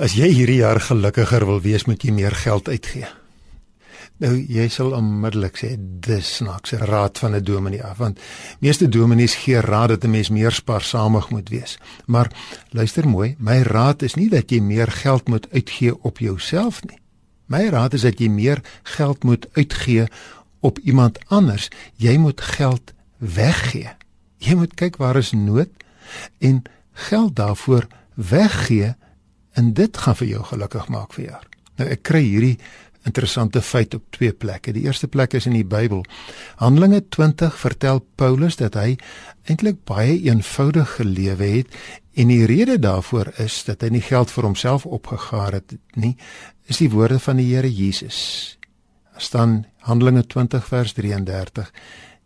As jy hierdie jaar gelukkiger wil wees, moet jy meer geld uitgee. Nou, jy sal onmiddellik sê, dis snaaks 'n raad van 'n dominee af, want meeste dominees gee raad dat 'n mens meer spaarsamig moet wees. Maar luister mooi, my raad is nie dat jy meer geld moet uitgee op jouself nie. My raad is dat jy meer geld moet uitgee op iemand anders. Jy moet geld weggee. Jy moet kyk waar is nood en geld daarvoor weggee en dit gaan vir jou gelukkig maak vir jaar. Nou, ek kry hierdie interessante feit op twee plekke. Die eerste plek is in die Bybel. Handelinge 20 vertel Paulus dat hy eintlik baie eenvoudig gelewe het en die rede daarvoor is dat hy nie geld vir homself opgegaar het nie, is die woorde van die Here Jesus. Daar staan Handelinge 20 vers 33.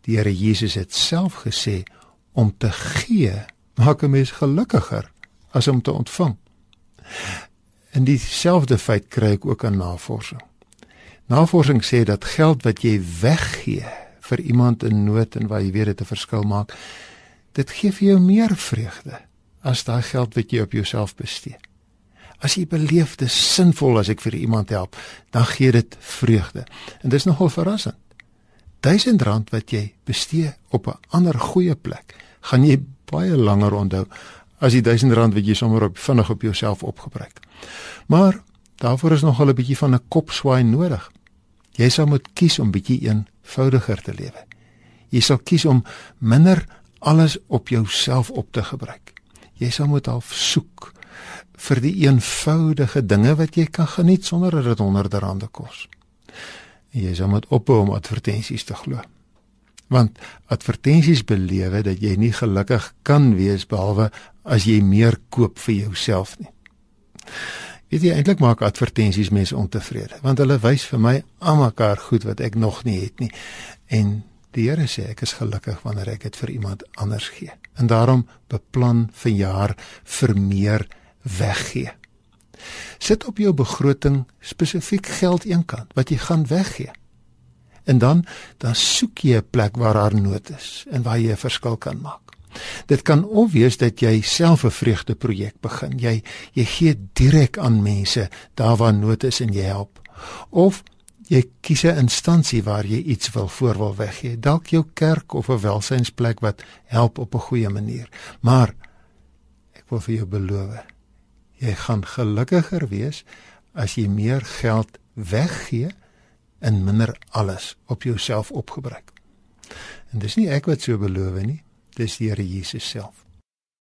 Die Here Jesus het self gesê, om te gee maak 'n mens gelukkiger as om te ontvang. In dieselfde feit kry ek ook 'n navorsing. Navorsing sê dat geld wat jy weggee vir iemand in nood en waar jy weet dit 'n verskil maak, dit gee vir jou meer vreugde as daai geld wat jy op jouself bestee. As jy beleef dis sinvol as ek vir iemand help, dan gee dit vreugde. En dis nogal verrassend. R1000 wat jy bestee op 'n ander goeie plek, gaan jy baie langer onthou as die R1000 wat jy sommer vinnig op jouself opgebruik. Maar daarvoor is nogal 'n bietjie van 'n kopswaai nodig. Jy sal moet kies om bietjie eenvoudiger te lewe. Jy sal kies om minder alles op jouself op te gebruik. Jy sal moet half soek vir die eenvoudige dinge wat jy kan geniet sonder dat dit R100 kos. En jy sal moet ophou om advertensies te glo. Want advertensies belewe dat jy nie gelukkig kan wees behalwe as jy meer koop vir jouself nie. Weet jy, eintlik maak advertensies mense ontevrede, want hulle wys vir my aan mekaar goed wat ek nog nie het nie. En die Here sê, ek is gelukkig wanneer ek dit vir iemand anders gee. En daarom beplan vanjaar vir meer weggee. Sit op jou begroting spesifiek geld eenkant wat jy gaan weggee. En dan soek jy 'n plek waar daar nood is en waar jy 'n verskil kan maak. Dit kan of wees dat jy self 'n vreugdeprojek begin. Jy gee direk aan mense daar waar nood is en jy help. Of jy kies 'n instansie waar jy iets wil weggee. Dalk jou kerk of 'n welsynsplek wat help op 'n goeie manier. Maar ek wil vir jou beloof, jy gaan gelukkiger wees as jy meer geld weggee en minder alles op jouself opgebruik. En dis nie ek wat so beloof nie, dis die Here Jesus self.